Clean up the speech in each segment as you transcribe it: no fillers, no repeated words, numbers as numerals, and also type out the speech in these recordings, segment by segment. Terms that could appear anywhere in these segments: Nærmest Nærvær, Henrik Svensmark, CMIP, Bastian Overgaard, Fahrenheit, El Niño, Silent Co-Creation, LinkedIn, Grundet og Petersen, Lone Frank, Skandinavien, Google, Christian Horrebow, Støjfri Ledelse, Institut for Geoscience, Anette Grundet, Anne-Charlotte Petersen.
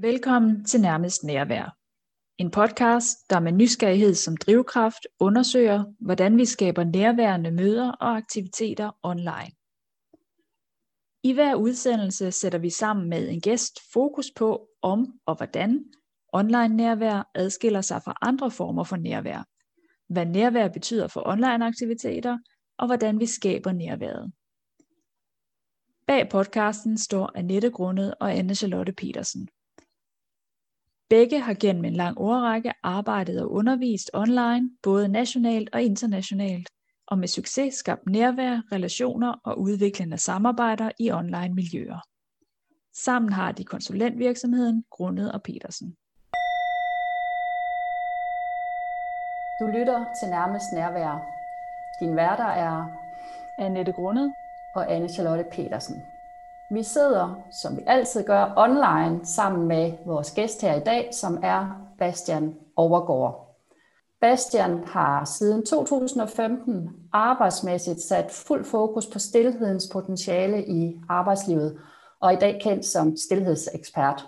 Velkommen til Nærmest Nærvær. En podcast, der med nysgerrighed som drivkraft undersøger, hvordan vi skaber nærværende møder og aktiviteter online. I hver udsendelse sætter vi sammen med en gæst fokus på, om og hvordan online nærvær adskiller sig fra andre former for nærvær. Hvad nærvær betyder for online aktiviteter, og hvordan vi skaber nærværet. Bag podcasten står Anette Grundet og Anne-Charlotte Petersen. Begge har gennem en lang årrække arbejdet og undervist online, både nationalt og internationalt, og med succes skabt nærvær, relationer og udviklende samarbejder i online miljøer. Sammen har de konsulentvirksomheden Grundet og Petersen. Du lytter til Nærmest Nærvær. Din værter er Anette Grundet og Anne-Charlotte Petersen. Vi sidder, som vi altid gør, online sammen med vores gæst her i dag, som er Bastian Overgaard. Bastian har siden 2015 arbejdsmæssigt sat fuld fokus på stilhedens potentiale i arbejdslivet, og i dag kendt som stilhedsekspert.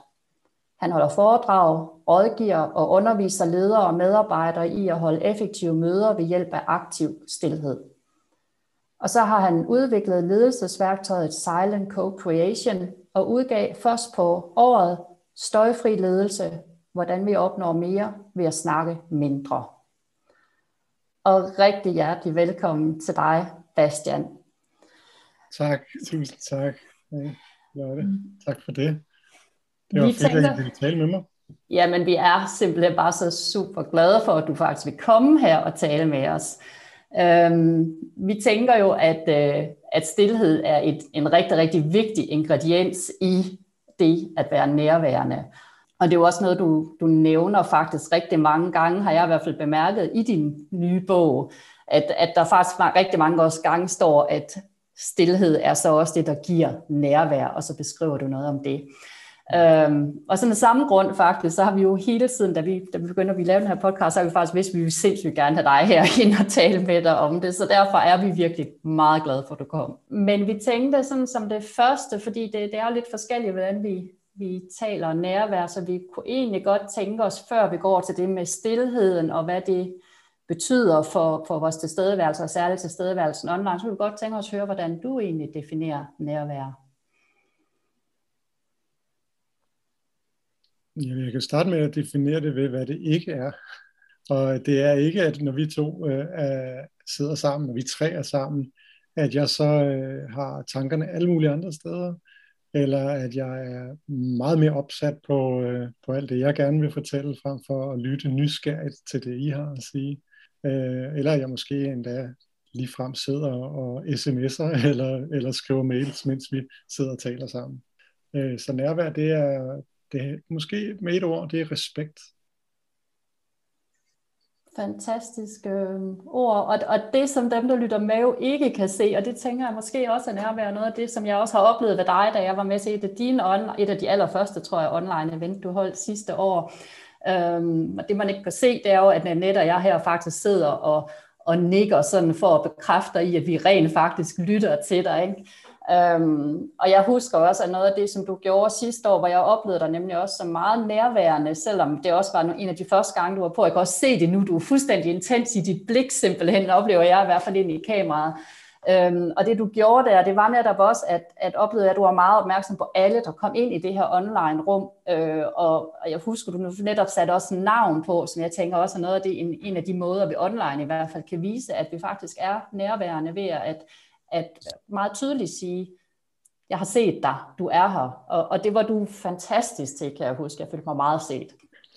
Han holder foredrag, rådgiver og underviser ledere og medarbejdere i at holde effektive møder ved hjælp af aktiv stilhed. Og så har han udviklet ledelsesværktøjet Silent Co-Creation og udgav først på året Støjfri Ledelse, hvordan vi opnår mere ved at snakke mindre. Og rigtig hjertelig velkommen til dig, Bastian. Tak, tusind tak. Ja, tak for det. Det var fedt, at I ville tale med mig. Jamen, vi er simpelthen bare så super glade for, at du faktisk vil komme her og tale med os. Vi tænker jo, at stilhed er en rigtig, rigtig vigtig ingrediens i det at være nærværende. Og det er jo også noget, du nævner faktisk rigtig mange gange, har jeg i hvert fald bemærket i din nye bog, at der faktisk rigtig mange også gange står, at stilhed er så også det, der giver nærvær, og så beskriver du noget om det. Og sådan af samme grund faktisk, så har vi jo hele tiden, da vi begynder at lave den her podcast, så har vi faktisk vidst, at vi vil sindssygt gerne have dig her ind og tale med dig om det, så derfor er vi virkelig meget glade for, at du kom. Men vi tænkte sådan som det første, fordi det er jo lidt forskelligt, hvordan vi taler nærvær, så vi kunne egentlig godt tænke os, før vi går til det med stilheden og hvad det betyder for vores tilstedeværelse, og særligt tilstedeværelsen online, så kunne vi godt tænke os at høre, hvordan du egentlig definerer nærvær. Jeg kan starte med at definere det ved, hvad det ikke er. Og det er ikke, at når vi to sidder sammen, når vi tre er sammen, at jeg så har tankerne alle mulige andre steder, eller at jeg er meget mere opsat på alt det, jeg gerne vil fortælle, frem for at lytte nysgerrigt til det, I har at sige. Eller jeg måske endda ligefrem sidder og sms'er eller skriver mails, mens vi sidder og taler sammen. Så nærvær, det er... Det, måske med et ord, det er respekt. Fantastiske ord. Og det, som dem, der lytter med, jo ikke kan se, og det tænker jeg måske også er nærvær noget af det, som jeg også har oplevet ved dig, da jeg var med til et af de allerførste, tror jeg, online event, du holdt sidste år. Og det, man ikke kan se, det er jo, at Anette og jeg her faktisk sidder og nikker sådan for at bekræfte i, at vi rent faktisk lytter til dig, ikke? Og jeg husker også, at noget af det, som du gjorde sidste år, hvor jeg oplevede dig nemlig også som meget nærværende, selvom det også var en af de første gange, du var på. Jeg kan også se det nu, du er fuldstændig intens i dit blik, simpelthen oplever jeg i hvert fald ind i kameraet. Og det, du gjorde der, det var netop også, at oplevede jeg, at du var meget opmærksom på alle, der kom ind i det her online-rum. Og jeg husker, du netop satte også navn på, som jeg tænker også er noget af det, en af de måder, vi online i hvert fald kan vise, at vi faktisk er nærværende ved at meget tydeligt sige, jeg har set dig, du er her, og det var du fantastisk til, kan jeg huske, jeg følte mig meget set.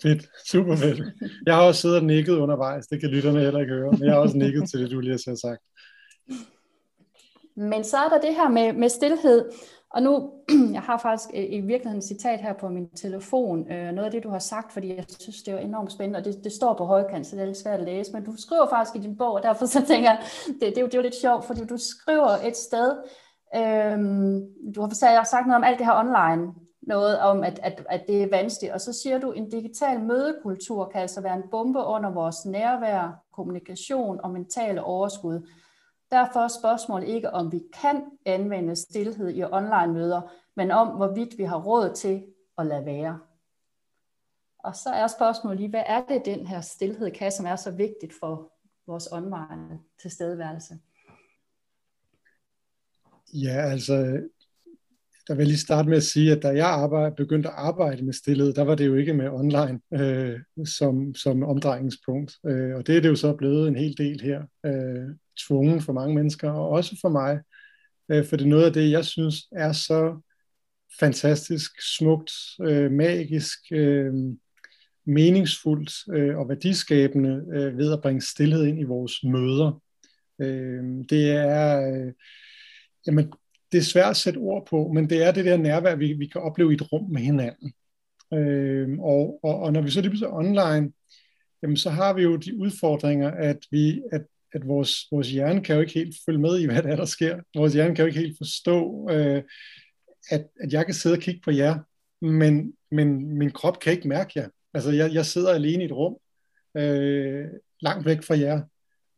Fedt, super fedt. Jeg har også siddet og nikket undervejs, det kan lytterne heller ikke høre, men jeg har også nikket til det, du lige har sagt. Men så er der det her med stilhed, og nu, jeg har faktisk i virkeligheden et citat her på min telefon, noget af det, du har sagt, fordi jeg synes, det er enormt spændende, og det står på højkant, så det er lidt svært at læse, men du skriver faktisk i din bog, og derfor så tænker jeg, det er jo lidt sjovt, fordi du skriver et sted, du har sagt noget om alt det her online, noget om, at det er vanskeligt, og så siger du, en digital mødekultur kan altså være en bombe under vores nærvær, kommunikation og mentale overskud. Derfor er spørgsmålet ikke, om vi kan anvende stilhed i online-møder, men om, hvorvidt vi har råd til at lade være. Og så er spørgsmålet lige, hvad er det, den her stilhed kan, som er så vigtigt for vores online tilstedeværelse? Ja, altså, der vil lige starte med at sige, at da jeg begyndte at arbejde med stilhed, der var det jo ikke med online som omdrejningspunkt. Og det er det jo så blevet en hel del her, tvungen for mange mennesker, og også for mig. For det er noget af det, jeg synes er så fantastisk, smukt, magisk, meningsfuldt og værdiskabende ved at bringe stilhed ind i vores møder. Det er... Jamen, det er svært at sætte ord på, men det er det der nærvær, vi kan opleve i et rum med hinanden. Og når vi så lige pludselig er online, jamen, så har vi jo de udfordringer, at vores hjerne kan jo ikke helt følge med i, hvad der sker. Vores hjerne kan jo ikke helt forstå, at jeg kan sidde og kigge på jer, men min krop kan ikke mærke jer. Altså, jeg sidder alene i et rum, langt væk fra jer.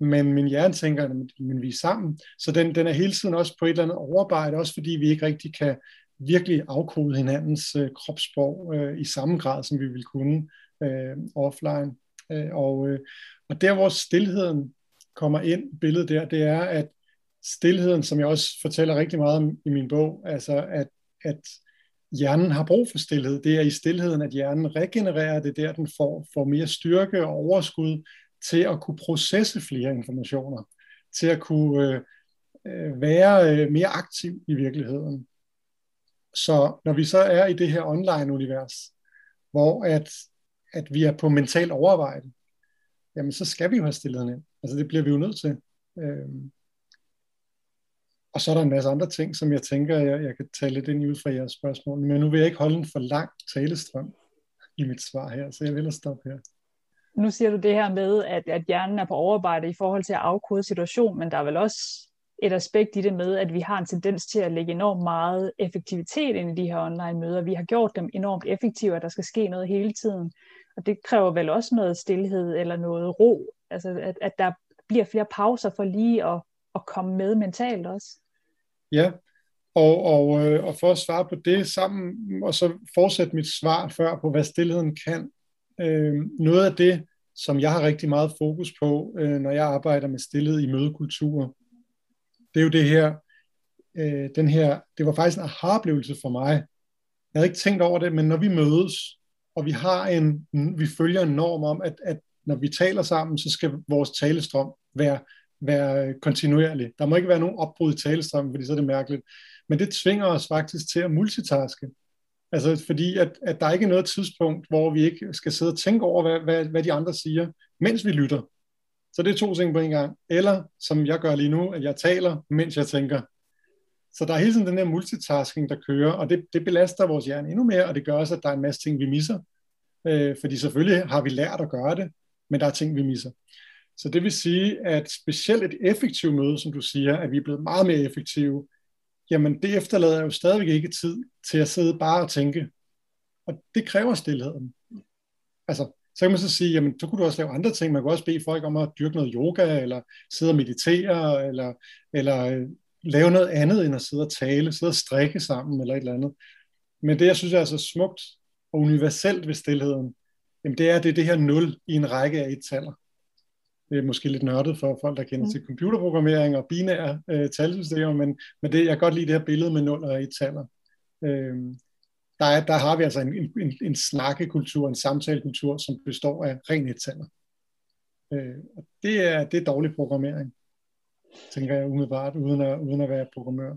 Men min hjerne tænker, at vi er sammen. Så den er hele tiden også på et eller andet overarbejde, også fordi vi ikke rigtig kan virkelig afkode hinandens kropssprog i samme grad, som vi ville kunne offline. Og der, hvor stilheden kommer ind, billedet der, det er, at stilheden, som jeg også fortæller rigtig meget om i min bog, altså at hjernen har brug for stilhed. Det er i stilheden, at hjernen regenererer det der, den får mere styrke og overskud, til at kunne processe flere informationer, til at kunne være mere aktiv i virkeligheden. Så når vi så er i det her online-univers, hvor at vi er på mentalt overarbejde, jamen så skal vi jo have stillet ind. Altså det bliver vi jo nødt til. Og så er der en masse andre ting, som jeg tænker, jeg kan tale lidt ind i ud fra jeres spørgsmål, men nu vil jeg ikke holde en for lang talestrøm i mit svar her, så jeg vil stoppe her. Nu siger du det her med, at hjernen er på overarbejde i forhold til at afkode situationen, men der er vel også et aspekt i det med, at vi har en tendens til at lægge enormt meget effektivitet ind i de her online-møder. Vi har gjort dem enormt effektive, at der skal ske noget hele tiden. Og det kræver vel også noget stilhed eller noget ro, altså at der bliver flere pauser for lige at komme med mentalt også. Ja, og for at svare på det sammen, og så fortsætte mit svar før på, hvad stilheden kan. Noget af det, som jeg har rigtig meget fokus på, når jeg arbejder med stilhed i mødekulturer, det er jo det her, det var faktisk en aha-oplevelse for mig. Jeg havde ikke tænkt over det, men når vi mødes, og vi følger en norm om, at når vi taler sammen, så skal vores talestrøm være kontinuerlig. Der må ikke være nogen opbrud i talestrømmen, fordi så er det mærkeligt. Men det tvinger os faktisk til at multitaske. Altså fordi, at der ikke er noget tidspunkt, hvor vi ikke skal sidde og tænke over, hvad de andre siger, mens vi lytter. Så det er 2 ting på en gang. Eller, som jeg gør lige nu, at jeg taler, mens jeg tænker. Så der er hele tiden den her multitasking, der kører, og det belaster vores hjerne endnu mere, og det gør også, at der er en masse ting, vi misser. Fordi selvfølgelig har vi lært at gøre det, men der er ting, vi misser. Så det vil sige, at specielt et effektivt møde, som du siger, at vi er blevet meget mere effektive, jamen det efterlader jo stadigvæk ikke tid til at sidde bare og tænke. Og det kræver stilheden. Altså, så kan man så sige, jamen så kunne du også lave andre ting. Man kunne også bede folk om at dyrke noget yoga, eller sidde og meditere, eller lave noget andet end at sidde og tale, sidde og strikke sammen, eller et eller andet. Men det, jeg synes er så smukt og universelt ved stilheden, jamen det er, at det er det her 0 i en række af et-taller. Det er måske lidt nørdet for folk, der kender til computerprogrammering og binære talsystemer, men det, jeg kan godt lide det her billede med 0 og 1-taller. Der har vi altså en snakkekultur, en samtalekultur, som består af ren 1-taller. Og det er dårlig programmering, tænker jeg umiddelbart, uden at være programmør.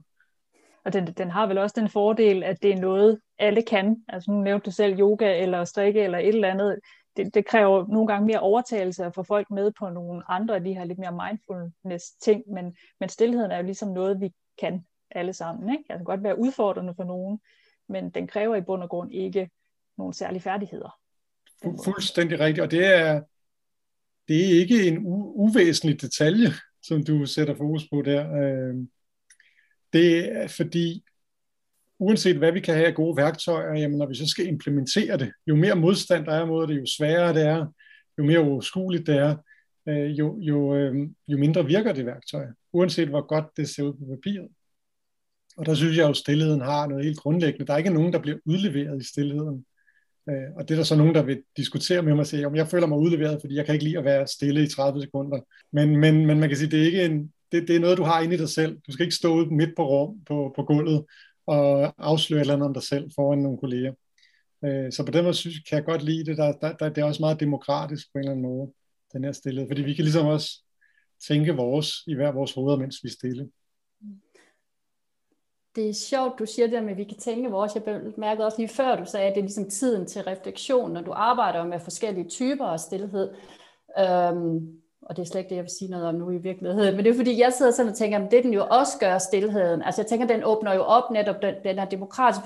Og den har vel også den fordel, at det er noget, alle kan. Altså nu nævnte du selv yoga eller strikke eller et eller andet. Det kræver nogle gange mere overtagelse at få folk med på nogle andre af de her lidt mere mindfulness-ting, men stilheden er jo ligesom noget, vi kan alle sammen. Ikke? Altså godt være udfordrende for nogen, men den kræver i bund og grund ikke nogle særlige færdigheder. Fuldstændig rigtigt, og det er ikke en uvæsentlig detalje, som du sætter fokus på der. Det er fordi, uanset hvad vi kan have af gode værktøjer, jamen når vi så skal implementere det, jo mere modstand der er mod det, jo sværere det er, jo mere overskueligt det er, jo mindre virker det værktøj, uanset hvor godt det ser ud på papiret. Og der synes jeg jo, at stilheden har noget helt grundlæggende. Der er ikke nogen, der bliver udleveret i stilheden. Og det er der så nogen, der vil diskutere med mig og sige, om jeg føler mig udleveret, fordi jeg kan ikke lide at være stille i 30 sekunder. Men man kan sige, det er ikke det er noget, du har inde i dig selv. Du skal ikke stå ude midt på rum, på gulvet og afsløre et eller andet om dig selv foran nogle kolleger. Så på den måde kan jeg godt lide det. Det er også meget demokratisk på en eller anden måde, den her stillhed. Fordi vi kan ligesom også tænke i hver vores hoveder, mens vi er stille. Det er sjovt, du siger det med, at vi kan tænke vores. Jeg mærkede også lige før, du sagde, at det er ligesom tiden til refleksion, når du arbejder med forskellige typer af stillhed. Og det er slet ikke det, jeg vil sige noget om nu i virkeligheden. Men det er fordi, jeg sidder sådan og tænker, at det den jo også gør, stillheden. Altså jeg tænker, den åbner jo op netop, den er demokratisk,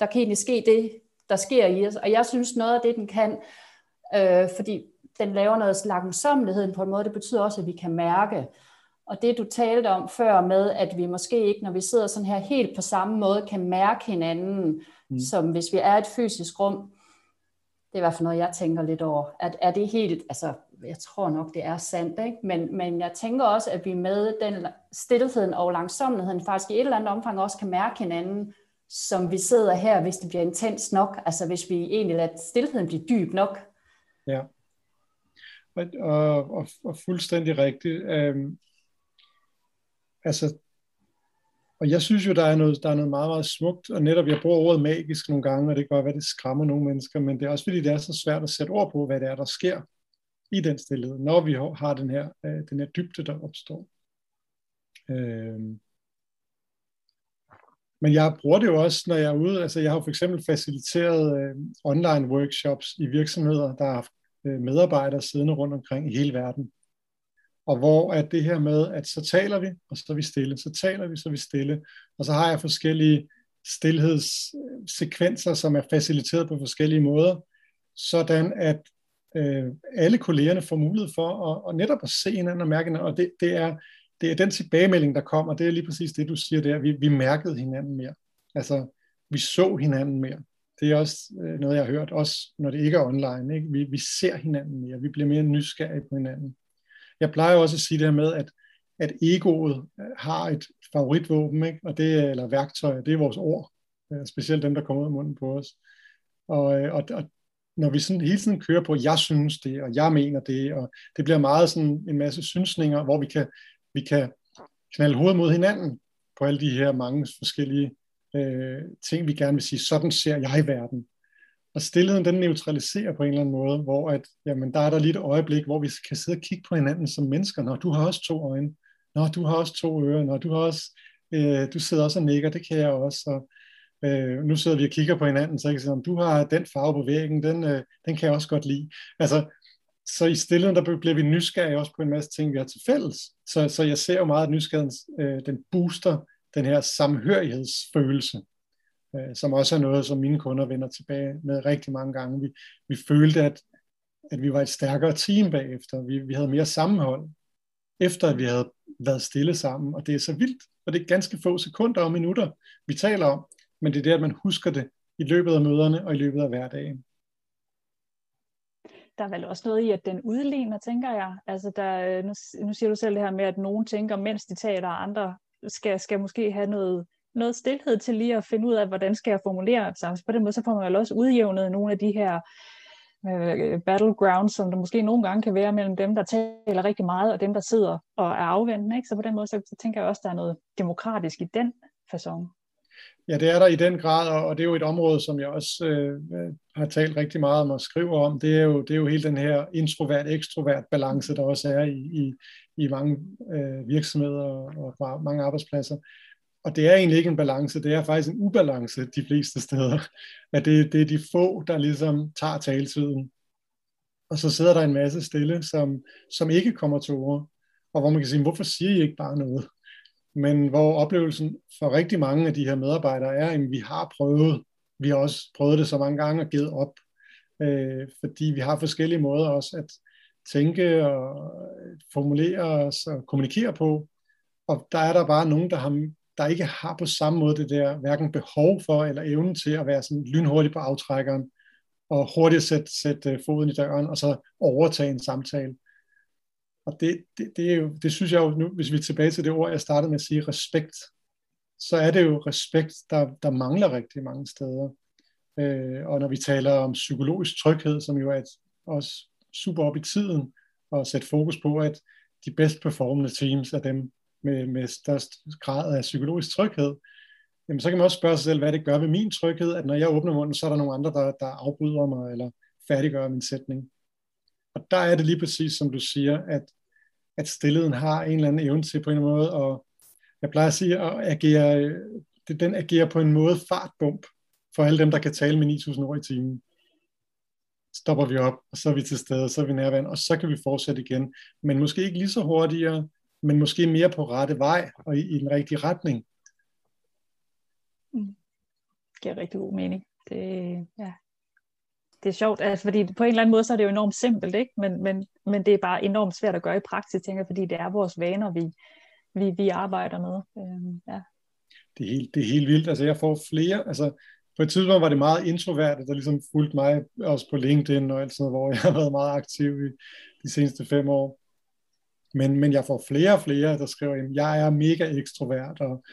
der kan egentlig ske det, der sker i os. Og jeg synes noget af det, den kan, fordi den laver noget langsomligheden på en måde. Det betyder også, at vi kan mærke. Og det, du talte om før med, at vi måske ikke, når vi sidder sådan her helt på samme måde, kan mærke hinanden, som hvis vi er et fysisk rum. Det er i hvert fald noget, jeg tænker lidt over. At er det helt, altså, jeg tror nok, det er sandt, ikke? Men jeg tænker også, at vi med den stilheden og langsomheden faktisk i et eller andet omfang også kan mærke hinanden, som vi sidder her, hvis det bliver intens nok. Altså hvis vi egentlig lader stilheden blive dyb nok. Ja. Og fuldstændig rigtigt. Og jeg synes jo, der er noget meget, meget smukt, og netop jeg bruger ordet magisk nogle gange, og det kan godt være, det skræmmer nogle mennesker, men det er også fordi, det er så svært at sætte ord på, hvad det er, der sker i den stillhed, når vi har den her dybde, der opstår. Men jeg bruger det jo også, når jeg er ude, altså jeg har for eksempel faciliteret online workshops i virksomheder, der har haft medarbejdere siddende rundt omkring i hele verden. Og hvor er det her med, at så taler vi, og så er vi stille, så taler vi, så er vi stille. Og så har jeg forskellige stillhedssekvenser, som er faciliteret på forskellige måder, sådan at alle kollegerne får mulighed for at netop at se hinanden og mærke hinanden. Og det er den tilbagemelding, der kommer, og det er lige præcis det, du siger der. Vi mærkede hinanden mere. Altså, vi så hinanden mere. Det er også noget, jeg har hørt, også når det ikke er online. Ikke? Vi ser hinanden mere. Vi bliver mere nysgerrige på hinanden. Jeg plejer også at sige det her med, at egoet har et favoritvåben, ikke? Og det, eller værktøj, det er vores ord, specielt dem, der kommer ud af munden på os. Og når vi sådan hele tiden kører på, jeg synes det, og jeg mener det, og det bliver meget sådan en masse synsninger, hvor vi kan knalde hovedet mod hinanden på alle de her mange forskellige ting, vi gerne vil sige, sådan ser jeg i verden. Og stillheden, den neutraliserer på en eller anden måde, hvor at, jamen, der er der lige et øjeblik, hvor vi kan sidde og kigge på hinanden som mennesker. Nå, du har også to øjne. Nå, du har også to ører. Nå, du har også, du sidder også og nikker, det kan jeg også. Og, nu sidder vi og kigger på hinanden, så jeg kan sige, om du har den farve på væggen, den kan jeg også godt lide. Altså, så i stillheden, der bliver vi nysgerrige også på en masse ting, vi har til fælles. Så jeg ser jo meget, at nysgerrigheden, den booster den her samhørighedsfølelse, som også er noget, som mine kunder vender tilbage med rigtig mange gange. Vi følte, at vi var et stærkere team bagefter. Vi havde mere sammenhold, efter at vi havde været stille sammen. Og det er så vildt, og det er ganske få sekunder og minutter, vi taler om. Men det er det, at man husker det i løbet af møderne og i løbet af hverdagen. Der er vel også noget i, at den udligner, tænker jeg. Altså nu siger du selv det her med, at nogen tænker, mens de taler, og andre skal måske have noget stilhed til lige at finde ud af, hvordan skal jeg formulere det. Så på den måde, så får man jo også udjævnet nogle af de her battlegrounds, som der måske nogle gange kan være mellem dem, der taler rigtig meget, og dem, der sidder og er afventende, ikke? Så på den måde, så tænker jeg også, der er noget demokratisk i den facon. Ja, det er der i den grad, og det er jo et område, som jeg også har talt rigtig meget om og skriver om. Det er jo hele den her introvert-ekstrovert balance, der også er i mange virksomheder og på mange arbejdspladser. Og det er egentlig ikke en balance, det er faktisk en ubalance de fleste steder. At det er de få, der ligesom tager taletiden. Og så sidder der en masse stille, som ikke kommer til ord. Og hvor man kan sige, hvorfor siger I ikke bare noget? Men hvor oplevelsen for rigtig mange af de her medarbejdere er, at vi har prøvet. Vi har også prøvet det så mange gange og givet op. Fordi vi har forskellige måder også at tænke og formulere os og kommunikere på. Og der er der bare nogen, der ikke har på samme måde det der hverken behov for eller evnen til at være sådan lynhurtig på aftrækkeren og hurtigt sætte foden i døren og så overtage en samtale. Og det er jo, det synes jeg jo nu, hvis vi er tilbage til det ord, jeg startede med at sige, respekt, så er det jo respekt, der mangler rigtig mange steder. Og når vi taler om psykologisk tryghed, som jo er også super op i tiden, og sætte fokus på, at de bedst performende teams er dem med størst grad af psykologisk tryghed, jamen så kan man også spørge sig selv, hvad det gør ved min tryghed, at når jeg åbner munden, så er der nogle andre, der afbryder mig, eller færdiggør min sætning. Og der er det lige præcis, som du siger, at stillheden har en eller anden evne til på en måde, og jeg plejer at sige, at den agerer på en måde fartbump, for alle dem, der kan tale med 9.000 ord i timen. Stopper vi op, og så er vi til stede, så er vi nærværende, og så kan vi fortsætte igen. Men måske ikke lige så hurtigere, men måske mere på rette vej, og i den rigtige retning. Det giver rigtig god mening. Det er sjovt, altså, fordi på en eller anden måde, så er det jo enormt simpelt, ikke? Men det er bare enormt svært at gøre i praksis, tænker jeg, fordi det er vores vaner, vi arbejder med. Det er helt vildt, altså jeg får flere, altså på et tidspunkt var det meget introverte, der ligesom fulgte mig også på LinkedIn og alt sådan noget, hvor jeg har været meget aktiv i de seneste 5 år. Men jeg får flere og flere, der skriver, at jeg er mega ekstrovert, og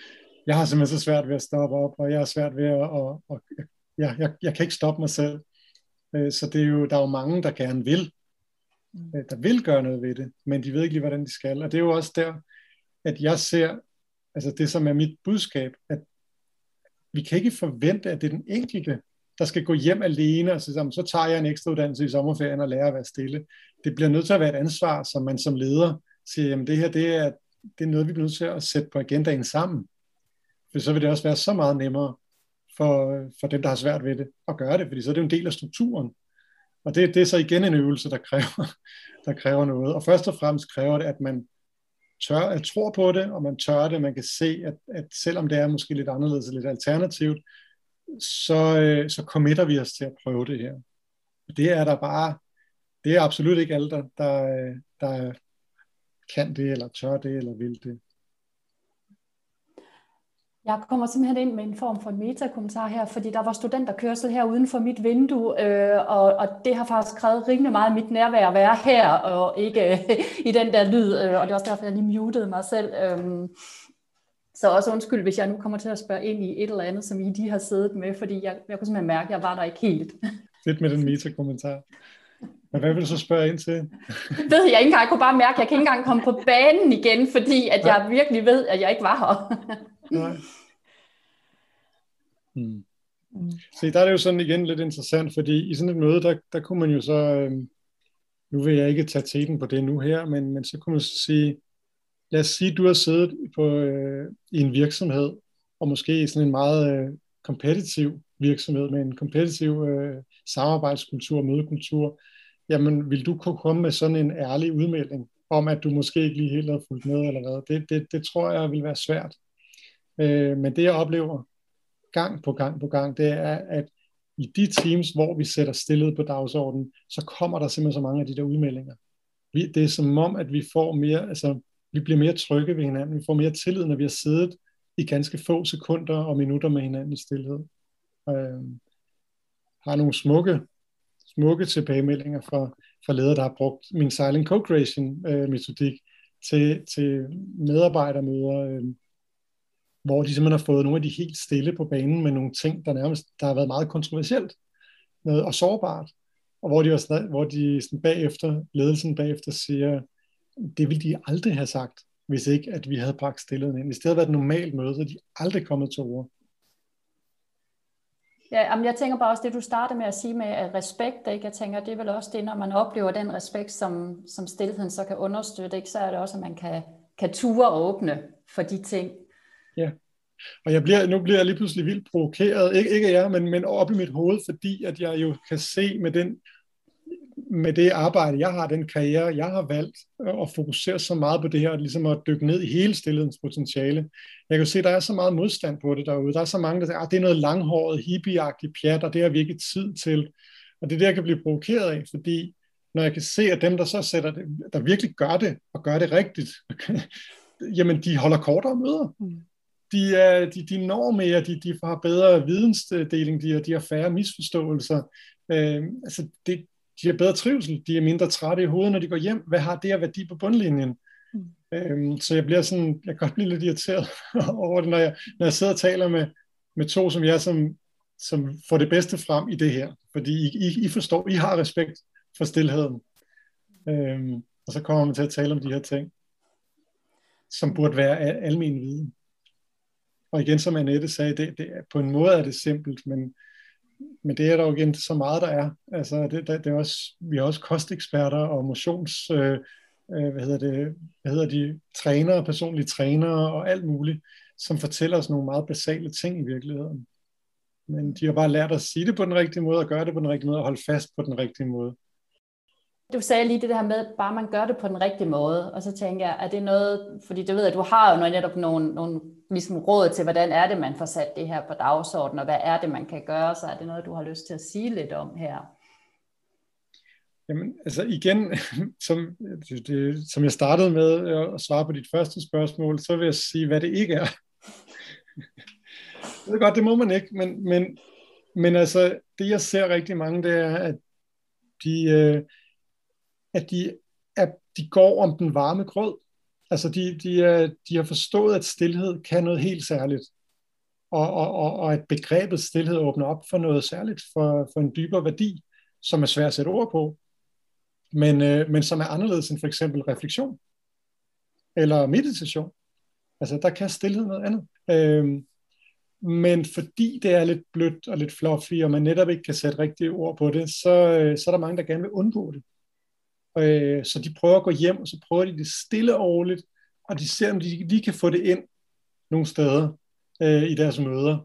jeg har simpelthen så svært ved at stoppe op, og jeg er svært ved at, og jeg kan ikke stoppe mig selv. Så det er jo, der er jo mange, der gerne vil, der vil gøre noget ved det, men de ved ikke lige, hvordan de skal. Og det er jo også der, at jeg ser, altså det som er mit budskab, at vi kan ikke forvente, at det er den enkelte, der skal gå hjem alene og sige, så tager jeg en ekstra uddannelse i sommerferien og lærer at være stille. Det bliver nødt til at være et ansvar, som man som leder siger, jamen det her, det er noget, vi bliver nødt til at sætte på agendaen sammen. For så vil det også være så meget nemmere for dem, der har svært ved det, at gøre det, fordi så er det en del af strukturen. Og det er så igen en øvelse, der kræver noget. Og først og fremmest kræver det, at man tror på det, og man tør det, man kan se, at selvom det er måske lidt anderledes og lidt alternativt, så committer vi os til at prøve det her. Det er absolut ikke alle, der kan det, eller tør det, eller vil det. Jeg kommer simpelthen ind med en form for en metakommentar her, fordi der var studenterkørsel her uden for mit vindue, og det har faktisk krævet rimelig meget mit nærvær at være her, og ikke i den der lyd, og det er også derfor, jeg lige mutede mig selv. Så også undskyld, hvis jeg nu kommer til at spørge ind i et eller andet, som I lige har siddet med, fordi jeg kunne simpelthen mærke, at jeg var der ikke helt. Lidt med den metakommentar. Men hvad vil du så spørge ind til? Det ved jeg ikke engang. Jeg kunne bare mærke, at jeg kan ikke engang komme på banen igen, fordi at jeg virkelig ved, at jeg ikke var her. Nej. Se, der er det jo sådan igen lidt interessant, fordi i sådan et møde, der kunne man jo så, nu vil jeg ikke tage teten på det nu her, men så kunne man sige, lad os sige, du har siddet i en virksomhed, og måske i sådan en meget kompetitiv virksomhed, med en kompetitiv samarbejdskultur, mødekultur, jamen vil du kunne komme med sådan en ærlig udmelding, om at du måske ikke lige helt har fulgt med eller hvad, det tror jeg vil være svært. Men det jeg oplever gang på gang, det er, at i de teams, hvor vi sætter stillhed på dagsordenen, så kommer der simpelthen så mange af de der udmeldinger. Det er som om, at vi får mere, altså vi bliver mere trygge ved hinanden, vi får mere tillid, når vi har siddet i ganske få sekunder og minutter med hinanden i stillhed. Har nogle smukke tilbagemeldinger fra ledere, der har brugt min Silent Co-Creation metodik til medarbejdermøder, hvor de simpelthen har fået nogle af de helt stille på banen med nogle ting, der har været meget kontroversielt og sårbart, og hvor de sådan ledelsen bagefter siger, det ville de aldrig have sagt, hvis ikke at vi havde bragt stillheden ind. Hvis det havde været et normalt møde, så er de aldrig kommet til ord. Ja, jeg tænker bare også det, du startede med at sige med respekt, ikke? Jeg tænker, det er vel også det, når man oplever den respekt, som stillheden så kan understøtte, ikke? Så er det også, at man kan ture og åbne for de ting. Ja, og nu bliver jeg lige pludselig vildt provokeret, ikke af jer, men op i mit hoved, fordi at jeg jo kan se med det arbejde, jeg har, den karriere, jeg har valgt, og fokusere så meget på det her, og ligesom at dykke ned i hele stillhedens potentiale. Jeg kan se, der er så meget modstand på det derude. Der er så mange, der siger, at det er noget langhåret, hippieagtigt pjat, og det har vi ikke tid til. Og det er det, jeg kan blive provokeret af, fordi når jeg kan se, at dem, der så sætter det, der virkelig gør det, og gør det rigtigt, jamen de holder kortere møder. De når mere, de har bedre vidensdeling, de har færre misforståelser. Altså det, de har bedre trivsel, de er mindre trætte i hovedet, når de går hjem. Hvad har det af værdi på bundlinjen? Så jeg kan godt blive lidt irriteret over det, når jeg sidder og taler med to, som jeg som får det bedste frem i det her. Fordi I forstår, I har respekt for stilheden. Og så kommer man til at tale om de her ting, som burde være almen viden. Og igen, som Anette sagde, det er, på en måde er det simpelt, men det er der igen så meget, der er. Altså, det er også, vi er også kosteksperter og motions... trænere, personlige trænere og alt muligt, som fortæller os nogle meget basale ting i virkeligheden. Men de har bare lært at sige det på den rigtige måde, og gøre det på den rigtige måde, og holde fast på den rigtige måde. Du sagde lige det der med, at bare man gør det på den rigtige måde, og så tænker jeg, er det noget, fordi det ved jeg, du har jo netop nogle ligesom råd til, hvordan er det, man får sat det her på dagsordenen, og hvad er det, man kan gøre, så er det noget, du har lyst til at sige lidt om her? Jamen, altså igen, som jeg startede med at svare på dit første spørgsmål, så vil jeg sige, hvad det ikke er. Det er godt, det må man ikke, men altså, det jeg ser rigtig mange, det er, at de går om den varme grød. Altså, de har forstået, at stilhed kan noget helt særligt, og at begrebet stilhed åbner op for noget særligt, for en dybere værdi, som er svært at sætte ord på. Men som er anderledes end for eksempel refleksion eller meditation. Altså der kan stillhed noget andet. Men fordi det er lidt blødt og lidt fluffy, og man netop ikke kan sætte rigtige ord på det, så er der mange, der gerne vil undgå det. Så de prøver at gå hjem, og så prøver de det stille og roligt, og de ser, om de kan få det ind nogle steder i deres møder.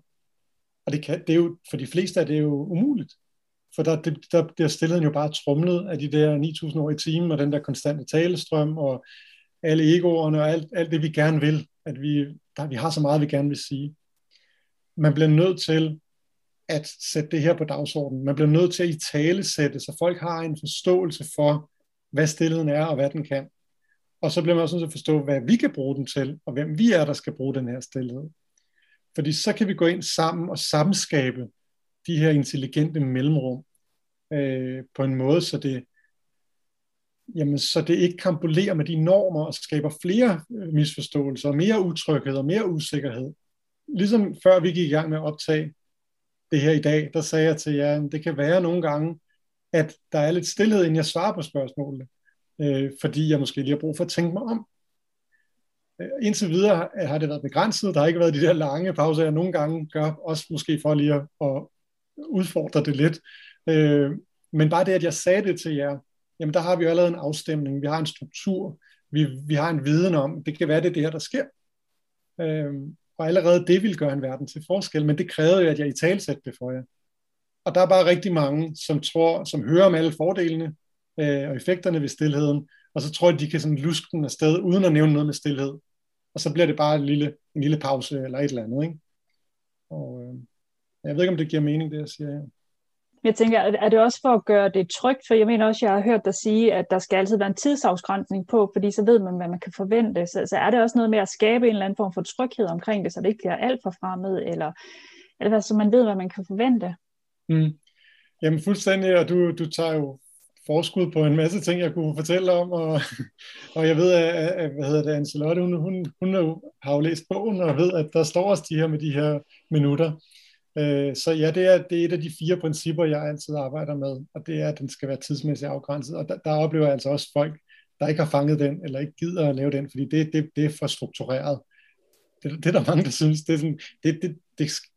Og det er jo, for de fleste er det jo umuligt. For der bliver stilheden jo bare tromlet af de der 9.000 år i timen, og den der konstante talestrøm, og alle egoerne, og alt det, vi gerne vil. At vi har så meget, vi gerne vil sige. Man bliver nødt til at sætte det her på dagsordenen. Man bliver nødt til at italesætte, så folk har en forståelse for, hvad stilheden er, og hvad den kan. Og så bliver man også nødt til at forstå, hvad vi kan bruge den til, og hvem vi er, der skal bruge den her stilhed. Fordi så kan vi gå ind sammen og samskabe de her intelligente mellemrum på en måde, så det ikke kampolerer med de normer og skaber flere misforståelser, mere utryghed og mere usikkerhed. Ligesom før vi gik i gang med at optage det her i dag, der sagde jeg til jer, at det kan være nogle gange, at der er lidt stillhed, inden jeg svarer på spørgsmålene, fordi jeg måske lige har brug for at tænke mig om. Indtil videre har det været begrænset. Der har ikke været de der lange pauser, jeg nogle gange gør, også måske for lige at udfordre det lidt. Men bare det, at jeg sagde det til jer, jamen der har vi jo allerede en afstemning, vi har en struktur, vi har en viden om, det kan være det her, der sker. Og allerede det ville gøre en verden til forskel, men det krævede jo, at jeg italesætte det for jer. Og der er bare rigtig mange, som hører om alle fordelene og effekterne ved stilheden, og så tror jeg, de kan sådan luske den afsted, uden at nævne noget med stilhed. Og så bliver det bare en lille pause eller et eller andet. Ikke? Og jeg ved ikke, om det giver mening, det jeg siger her. Jeg tænker, er det også for at gøre det trygt? For jeg mener også, jeg har hørt dig sige, at der skal altid være en tidsafgrænsning på, fordi så ved man, hvad man kan forvente. Så er det også noget med at skabe en eller anden form for tryghed omkring det, så det ikke bliver alt for fremmed, eller så man ved, hvad man kan forvente? Jamen fuldstændig, og du tager jo forskud på en masse ting, jeg kunne fortælle om, og jeg ved, at Anne-Charlotte, hun har jo læst bogen, og ved, at der står også de her med de her minutter. Så ja, det er et af de 4 principper, jeg altid arbejder med, og det er, at den skal være tidsmæssigt afgrænset, og der oplever jeg altså også folk, der ikke har fanget den, eller ikke gider at lave den, fordi det er for struktureret. Det er der mange, der synes,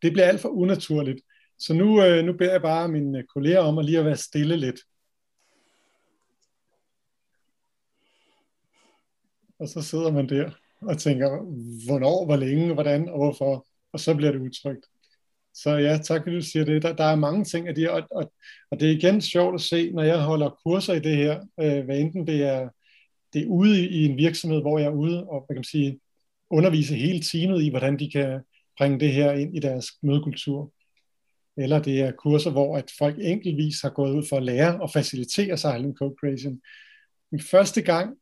det bliver alt for unaturligt. Så nu beder jeg bare mine kolleger om at lige at være stille lidt. Og så sidder man der og tænker, hvornår, hvor længe, hvordan og hvorfor, og så bliver det utrygt. Så ja, tak fordi du siger det. Der er mange ting af det, og det er igen sjovt at se, når jeg holder kurser i det her, hvad enten det er ude i en virksomhed, hvor jeg er ude og kan sige, undervise hele teamet i, hvordan de kan bringe det her ind i deres mødekultur. Eller det er kurser, hvor at folk enkeltvis har gået ud for at lære og facilitere Silent Co-Creation. Den første gang,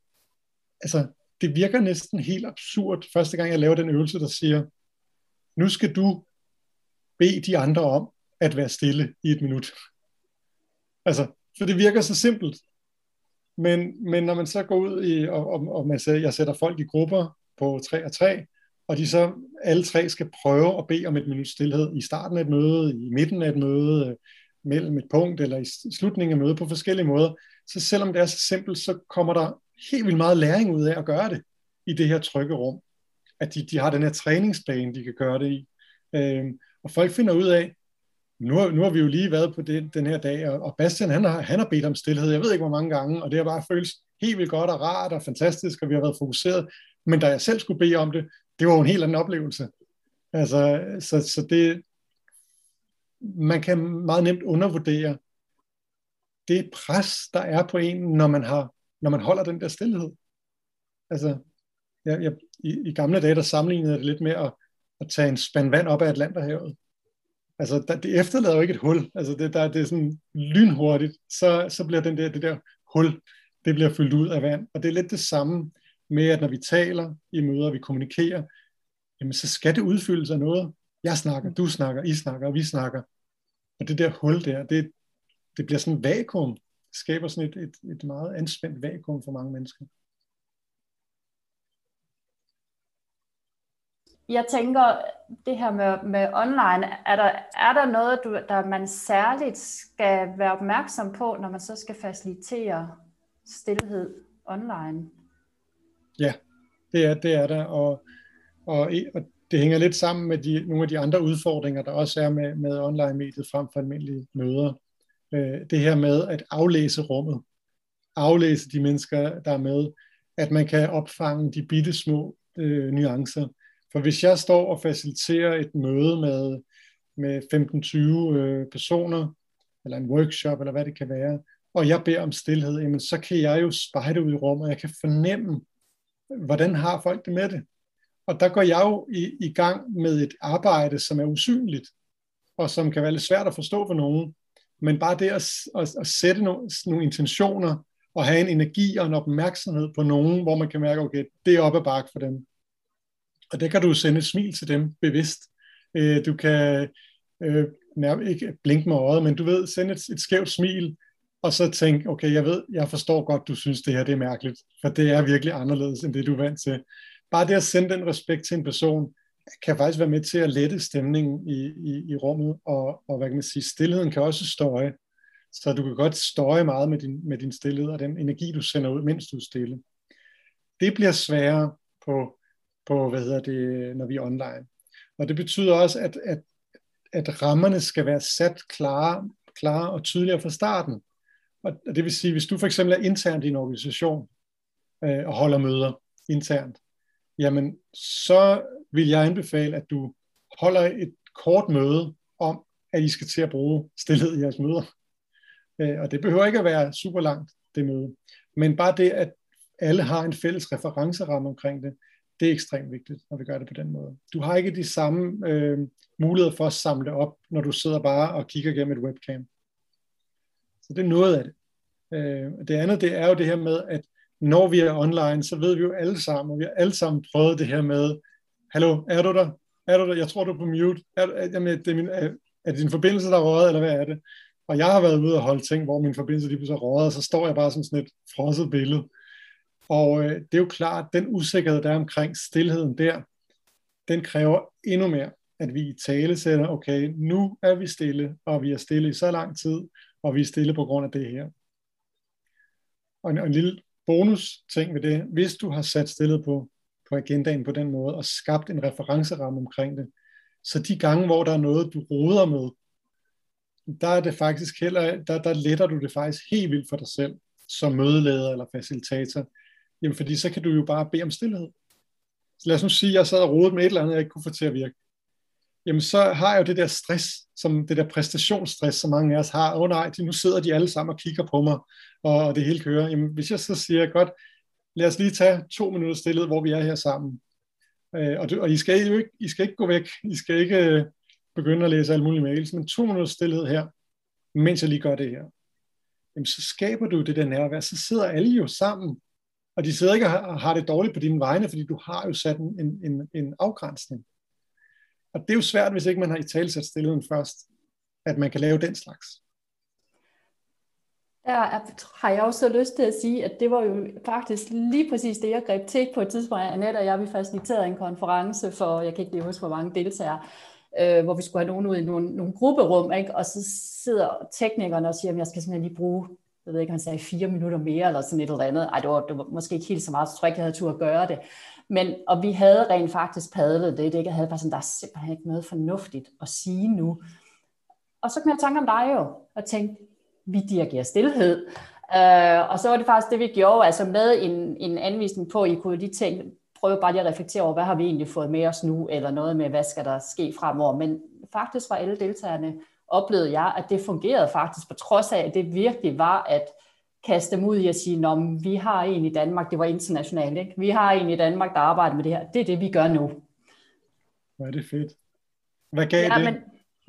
altså, det virker næsten helt absurd, første gang jeg laver den øvelse, der siger, nu skal du bede de andre om at være stille i et minut. Altså, Så det virker så simpelt. Men når man så går ud i, og man siger, jeg sætter folk i grupper på 3 og 3, og de så alle tre skal prøve at bede om et minut stillhed i starten af et møde, i midten af et møde, mellem et punkt eller i slutningen af mødet på forskellige måder, så selvom det er så simpelt, så kommer der helt vildt meget læring ud af at gøre det i det her trygge rum. At de har den her træningsbane, de kan gøre det i. Og folk finder ud af, nu har vi jo lige været på det, den her dag, og Bastian han har bedt om stilhed, jeg ved ikke hvor mange gange, og det har bare føltes helt vildt godt og rart og fantastisk, og vi har været fokuseret. Men da jeg selv skulle bede om det, det var jo en helt anden oplevelse. Altså, så det... Man kan meget nemt undervurdere det pres, der er på en, når man holder den der stilhed. Altså, i gamle dage, der sammenlignede jeg det lidt med at tage en spand vand op af Atlanterhavet. Altså, det efterlader jo ikke et hul. Altså, det er sådan lynhurtigt, så bliver det der hul, det bliver fyldt ud af vand. Og det er lidt det samme med, at når vi taler i møder, vi kommunikerer, jamen, så skal det udfyldes af noget. Jeg snakker, du snakker, I snakker, og vi snakker. Og det der hul der, det bliver sådan et vakuum. Det skaber sådan et meget anspændt vakuum for mange mennesker. Jeg tænker, det her med online, er der noget, der man særligt skal være opmærksom på, når man så skal facilitere stilhed online? Ja, det er der. Og det hænger lidt sammen med nogle af de andre udfordringer, der også er med online-mediet frem for almindelige møder. Det her med at aflæse rummet. Aflæse de mennesker, der er med. At man kan opfange de bitte små nuancer. For hvis jeg står og faciliterer et møde med 15-20 personer, eller en workshop, eller hvad det kan være, og jeg beder om stilhed, jamen, så kan jeg jo spejde ud i rummet, og jeg kan fornemme, hvordan har folk det med det. Og der går jeg jo i gang med et arbejde, som er usynligt, og som kan være lidt svært at forstå for nogen. Men bare det at sætte nogle intentioner, og have en energi og en opmærksomhed på nogen, hvor man kan mærke, okay, det er op ad bakke for dem. Og der kan du sende et smil til dem, bevidst. Du kan nærmest ikke blinke med øjet, men du ved, sende et skævt smil, og så tænke, okay, jeg forstår godt, du synes, det her det er mærkeligt, for det er virkelig anderledes, end det du er vant til. Bare det at sende den respekt til en person, kan faktisk være med til at lette stemningen i rummet, og hvad kan man sige, stillheden kan også støje, så du kan godt støje meget med din stillhed, og den energi, du sender ud, mens du er stille. Det bliver sværere på når vi er online. Og det betyder også, at rammerne skal være sat klare og tydeligere fra starten. Og det vil sige, hvis du for eksempel er internt i en organisation, og holder møder internt, jamen, så vil jeg anbefale, at du holder et kort møde om, at I skal til at bruge stilhed i jeres møder. Og det behøver ikke at være super langt, det møde. Men bare det, at alle har en fælles referenceramme omkring det, det er ekstremt vigtigt, når vi gør det på den måde. Du har ikke de samme muligheder for at samle op, når du sidder bare og kigger gennem et webcam. Så det er noget af det. Det andet, det er jo det her med, at når vi er online, så ved vi jo alle sammen, og vi har alle sammen prøvet det her med, hallo, er du der? Er du der? Jeg tror, du er på mute. Er det din forbindelse, der er røget, eller hvad er det? Og jeg har været ude og holde ting, hvor min forbindelse lige pludselig er røget, og så står jeg bare som sådan et frosset billede. Og det er jo klart, den usikkerhed, der er omkring stilheden der, den kræver endnu mere, at vi i tale sætter, okay, nu er vi stille, og vi er stille i så lang tid, og vi er stille på grund af det her. Og en lille bonus-ting ved det, hvis du har sat stillet på agendaen på den måde, og skabt en referenceramme omkring det, så de gange, hvor der er noget, du roder med, der letter du det faktisk helt vildt for dig selv, som mødeleder eller facilitator. Jamen, fordi så kan du jo bare bede om stilhed. Så lad os nu sige, at jeg sad og rodede med et eller andet, jeg ikke kunne få til at virke. Jamen, så har jeg jo det der stress, som det der præstationsstress, som mange af os har. Nej, nu sidder de alle sammen og kigger på mig, og det hele kører. Jamen, hvis jeg så siger, godt, lad os lige tage 2 minutter stillhed, hvor vi er her sammen. Og I skal ikke gå væk. I skal ikke begynde at læse alle mulige mails, men 2 minutter stillhed her, mens jeg lige gør det her. Jamen, så skaber du det der nærvær. Så sidder alle jo sammen, og de sidder ikke og har det dårligt på dine vegne, fordi du har jo sat en afgrænsning. Og det er jo svært, hvis ikke man har italesat stilheden først, at man kan lave den slags. Der har jeg også så lyst til at sige, at det var jo faktisk lige præcis det, jeg greb til på et tidspunkt. Anette og jeg, vi faciliterede en konference for, jeg kan ikke lige huske, hvor mange deltagere, hvor vi skulle have nogen ud i nogle grupperum, ikke? Og så sidder teknikerne og siger, at jeg skal simpelthen lige bruge, jeg ved ikke, han sagde 4 minutter mere, eller sådan et eller andet. Ej, det var måske ikke helt så meget, så tror jeg ikke, jeg havde tur at gøre det. Men, og vi havde rent faktisk padlet det, ikke? Jeg havde bare sådan, der er simpelthen ikke noget fornuftigt at sige nu. Og så kom jeg tænke om dig jo, og tænkte, vi dirigerer stillhed. Og så var det faktisk det, vi gjorde, altså med en anvisning på, I kunne lige tænke, prøve bare lige at reflektere over, hvad har vi egentlig fået med os nu, eller noget med, hvad skal der ske fremover. Men faktisk var alle deltagerne, oplevede jeg, at det fungerede faktisk, på trods af, at det virkelig var at kaste dem ud i at sige, vi har en i Danmark, det var internationalt, ikke? Vi har en i Danmark, der arbejder med det her. Det er det, vi gør nu. Hvor er det fedt. Hvad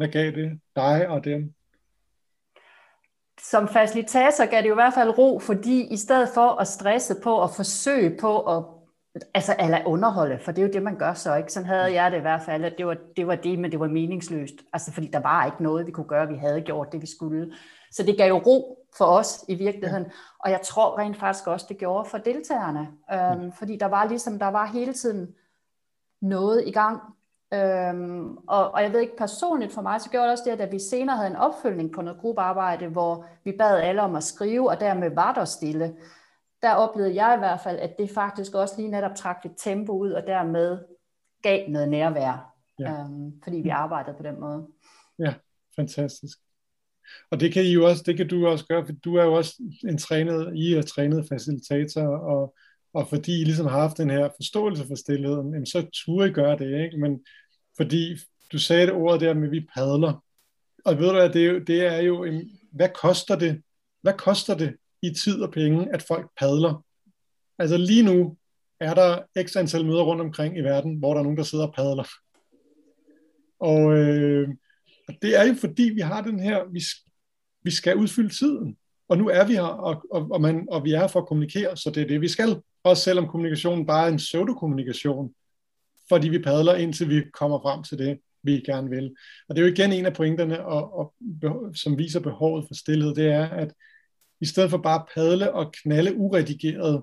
gav det dig og dem? Som facilitator gav det jo i hvert fald ro, fordi i stedet for at stresse på at forsøge på at underholde, for det er jo det, man gør så, ikke? Sådan havde jeg det i hvert fald, at det var det, men det var meningsløst. Altså, fordi der var ikke noget, vi kunne gøre, vi havde gjort det, vi skulle. Så det gav jo ro for os i virkeligheden. Og jeg tror rent faktisk også, det gjorde for deltagerne. Fordi der var hele tiden noget i gang. Og jeg ved ikke, personligt for mig, så gjorde det også det, at vi senere havde en opfølgning på noget gruppearbejde, hvor vi bad alle om at skrive, og dermed var der stille. Der oplevede jeg i hvert fald, at det faktisk også lige netop trak lidt tempo ud, og dermed gav noget nærvær, fordi vi arbejdede på den måde. Ja, fantastisk. Og det kan du også gøre, for du er jo også en trænet facilitator, og fordi I ligesom har haft den her forståelse for stillheden, jamen så turde I gøre det, ikke? Men fordi du sagde det ord der med, vi padler, og ved du hvad, det er jo, hvad koster det? Hvad koster det i tid og penge, at folk padler? Altså lige nu er der x antal møder rundt omkring i verden, hvor der er nogen, der sidder og padler. Og det er jo fordi, vi har den her, vi skal udfylde tiden. Og nu er vi her, og vi er her for at kommunikere, så det er det, vi skal. Også selvom kommunikationen bare er en pseudokommunikation, fordi vi padler, indtil vi kommer frem til det, vi gerne vil. Og det er jo igen en af pointerne, som viser behovet for stillhed, det er, at i stedet for bare at padle og knalde uredigeret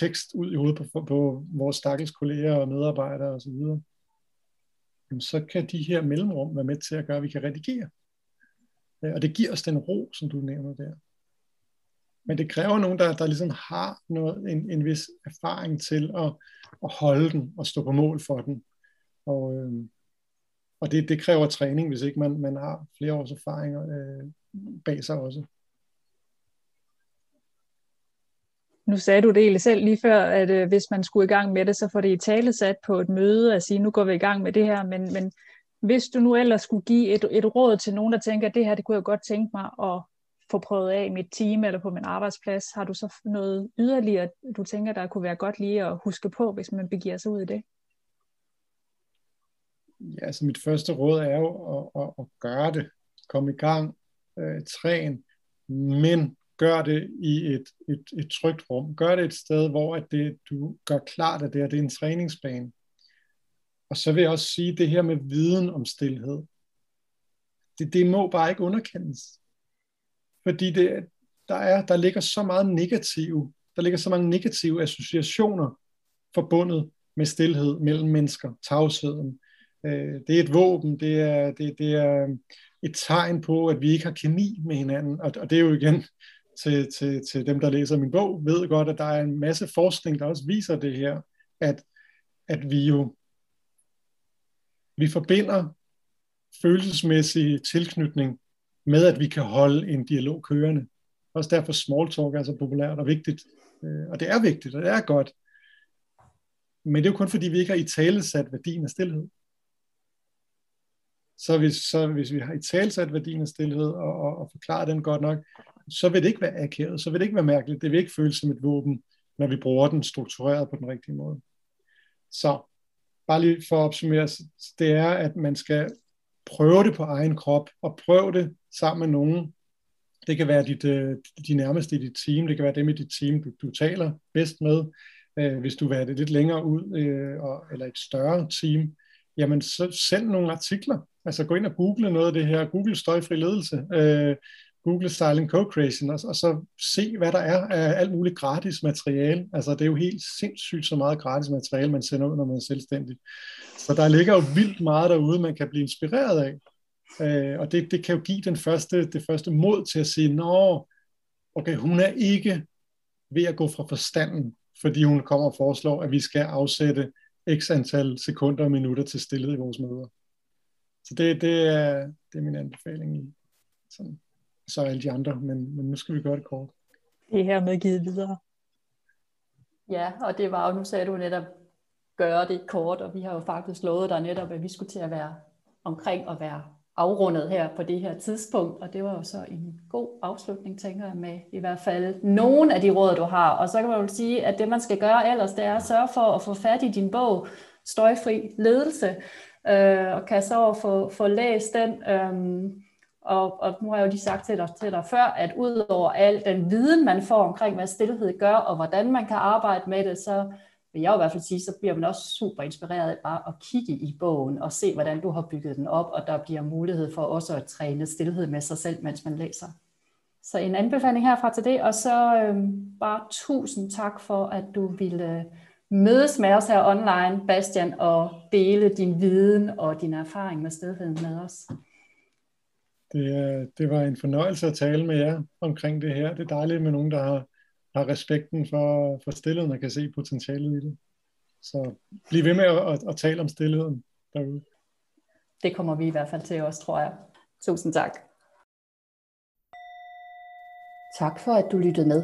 tekst ud i hovedet på vores stakkels kolleger og medarbejdere osv., så kan de her mellemrum være med til at gøre, at vi kan redigere. Og det giver os den ro, som du nævner der. Men det kræver nogen, der ligesom har noget, en vis erfaring til at holde den og stå på mål for den. Og det kræver træning, hvis ikke man har flere års erfaring bag sig også. Nu sagde du det egentlig selv lige før, at hvis man skulle i gang med det, så får det i tale sat på et møde og sige, nu går vi i gang med det her, men hvis du nu ellers skulle give et råd til nogen, der tænker, at det her, det kunne jeg godt tænke mig at få prøvet af i mit team eller på min arbejdsplads, har du så noget yderligere, du tænker, der kunne være godt lige at huske på, hvis man begiver sig ud i det? Ja, altså mit første råd er jo at gøre det. Kom i gang, træn, men gør det i et trygt rum. Gør det et sted, hvor du gør klart, at det er en træningsbane. Og så vil jeg også sige, det her med viden om stilhed, det må bare ikke underkendes. Fordi der ligger så mange negative associationer forbundet med stilhed mellem mennesker, tavsheden. Det er et våben, det er et tegn på, at vi ikke har kemi med hinanden. Og det er jo igen til dem, der læser min bog, ved godt, at der er en masse forskning, der også viser det her, at vi forbinder følelsesmæssig tilknytning med, at vi kan holde en dialog kørende. Også derfor small talk er så populært og vigtigt. Og det er vigtigt, og det er godt. Men det er jo kun fordi, vi ikke har italesat værdien af stilhed. Så hvis vi har italesat værdien af stilhed og forklaret den godt nok, så vil det ikke være akavet, så vil det ikke være mærkeligt. Det vil ikke føles som et våben, når vi bruger den struktureret på den rigtige måde. Så bare lige for at opsummere, det er, at man skal prøve det på egen krop, og prøve det sammen med nogen. Det kan være de nærmeste i dit team, det kan være dem i dit team, du taler bedst med. Hvis du vil have det lidt længere ud, eller et større team, jamen så send nogle artikler. Altså gå ind og google noget af det her. Google Støjfri Ledelse, google Silent Co-Creation og så se, hvad der er af alt muligt gratis materiale. Altså, det er jo helt sindssygt så meget gratis materiale, man sender ud, når man er selvstændig. Så der ligger jo vildt meget derude, man kan blive inspireret af. Og det kan jo give det første mod til at sige, nå, okay, hun er ikke ved at gå fra forstanden, fordi hun kommer og foreslår, at vi skal afsætte x antal sekunder og minutter til stillhed i vores møder. Så det er min anbefaling i sådan. Så alle de andre, men nu skal vi gøre det kort. Det er hermed givet videre. Ja, og det var jo, nu sagde du netop, gøre det kort, og vi har jo faktisk lovet dig netop, at vi skulle til at være omkring og være afrundet her på det her tidspunkt, og det var jo så en god afslutning, tænker jeg, med i hvert fald nogle af de råd, du har. Og så kan man jo sige, at det man skal gøre ellers, det er at sørge for at få fat i din bog, Støjfri Ledelse, og kan så få læst den. Og nu har jeg jo lige sagt til dig før, at ud over al den viden, man får omkring, hvad stillhed gør, og hvordan man kan arbejde med det, så vil jeg i hvert fald sige, så bliver man også super inspireret af bare at kigge i bogen, og se, hvordan du har bygget den op, og der bliver mulighed for også at træne stillhed med sig selv, mens man læser. Så en anbefaling herfra til det, og så bare 1000 tak for, at du ville mødes med os her online, Bastian, og dele din viden og din erfaring med stillheden med os. Det var en fornøjelse at tale med jer omkring det her. Det er dejligt med nogen, der har respekten for stillheden og kan se potentialet i det. Så bliv ved med at tale om stillheden derude. Det kommer vi i hvert fald til os, tror jeg. Tusind tak. Tak for, at du lyttede med.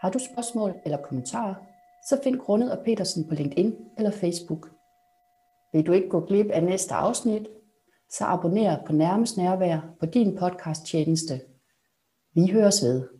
Har du spørgsmål eller kommentarer, så find Grundet og Petersen på LinkedIn eller Facebook. Vil du ikke gå glip af næste afsnit, så abonner på Nærmest Nærvær på din podcasttjeneste. Vi høres ved.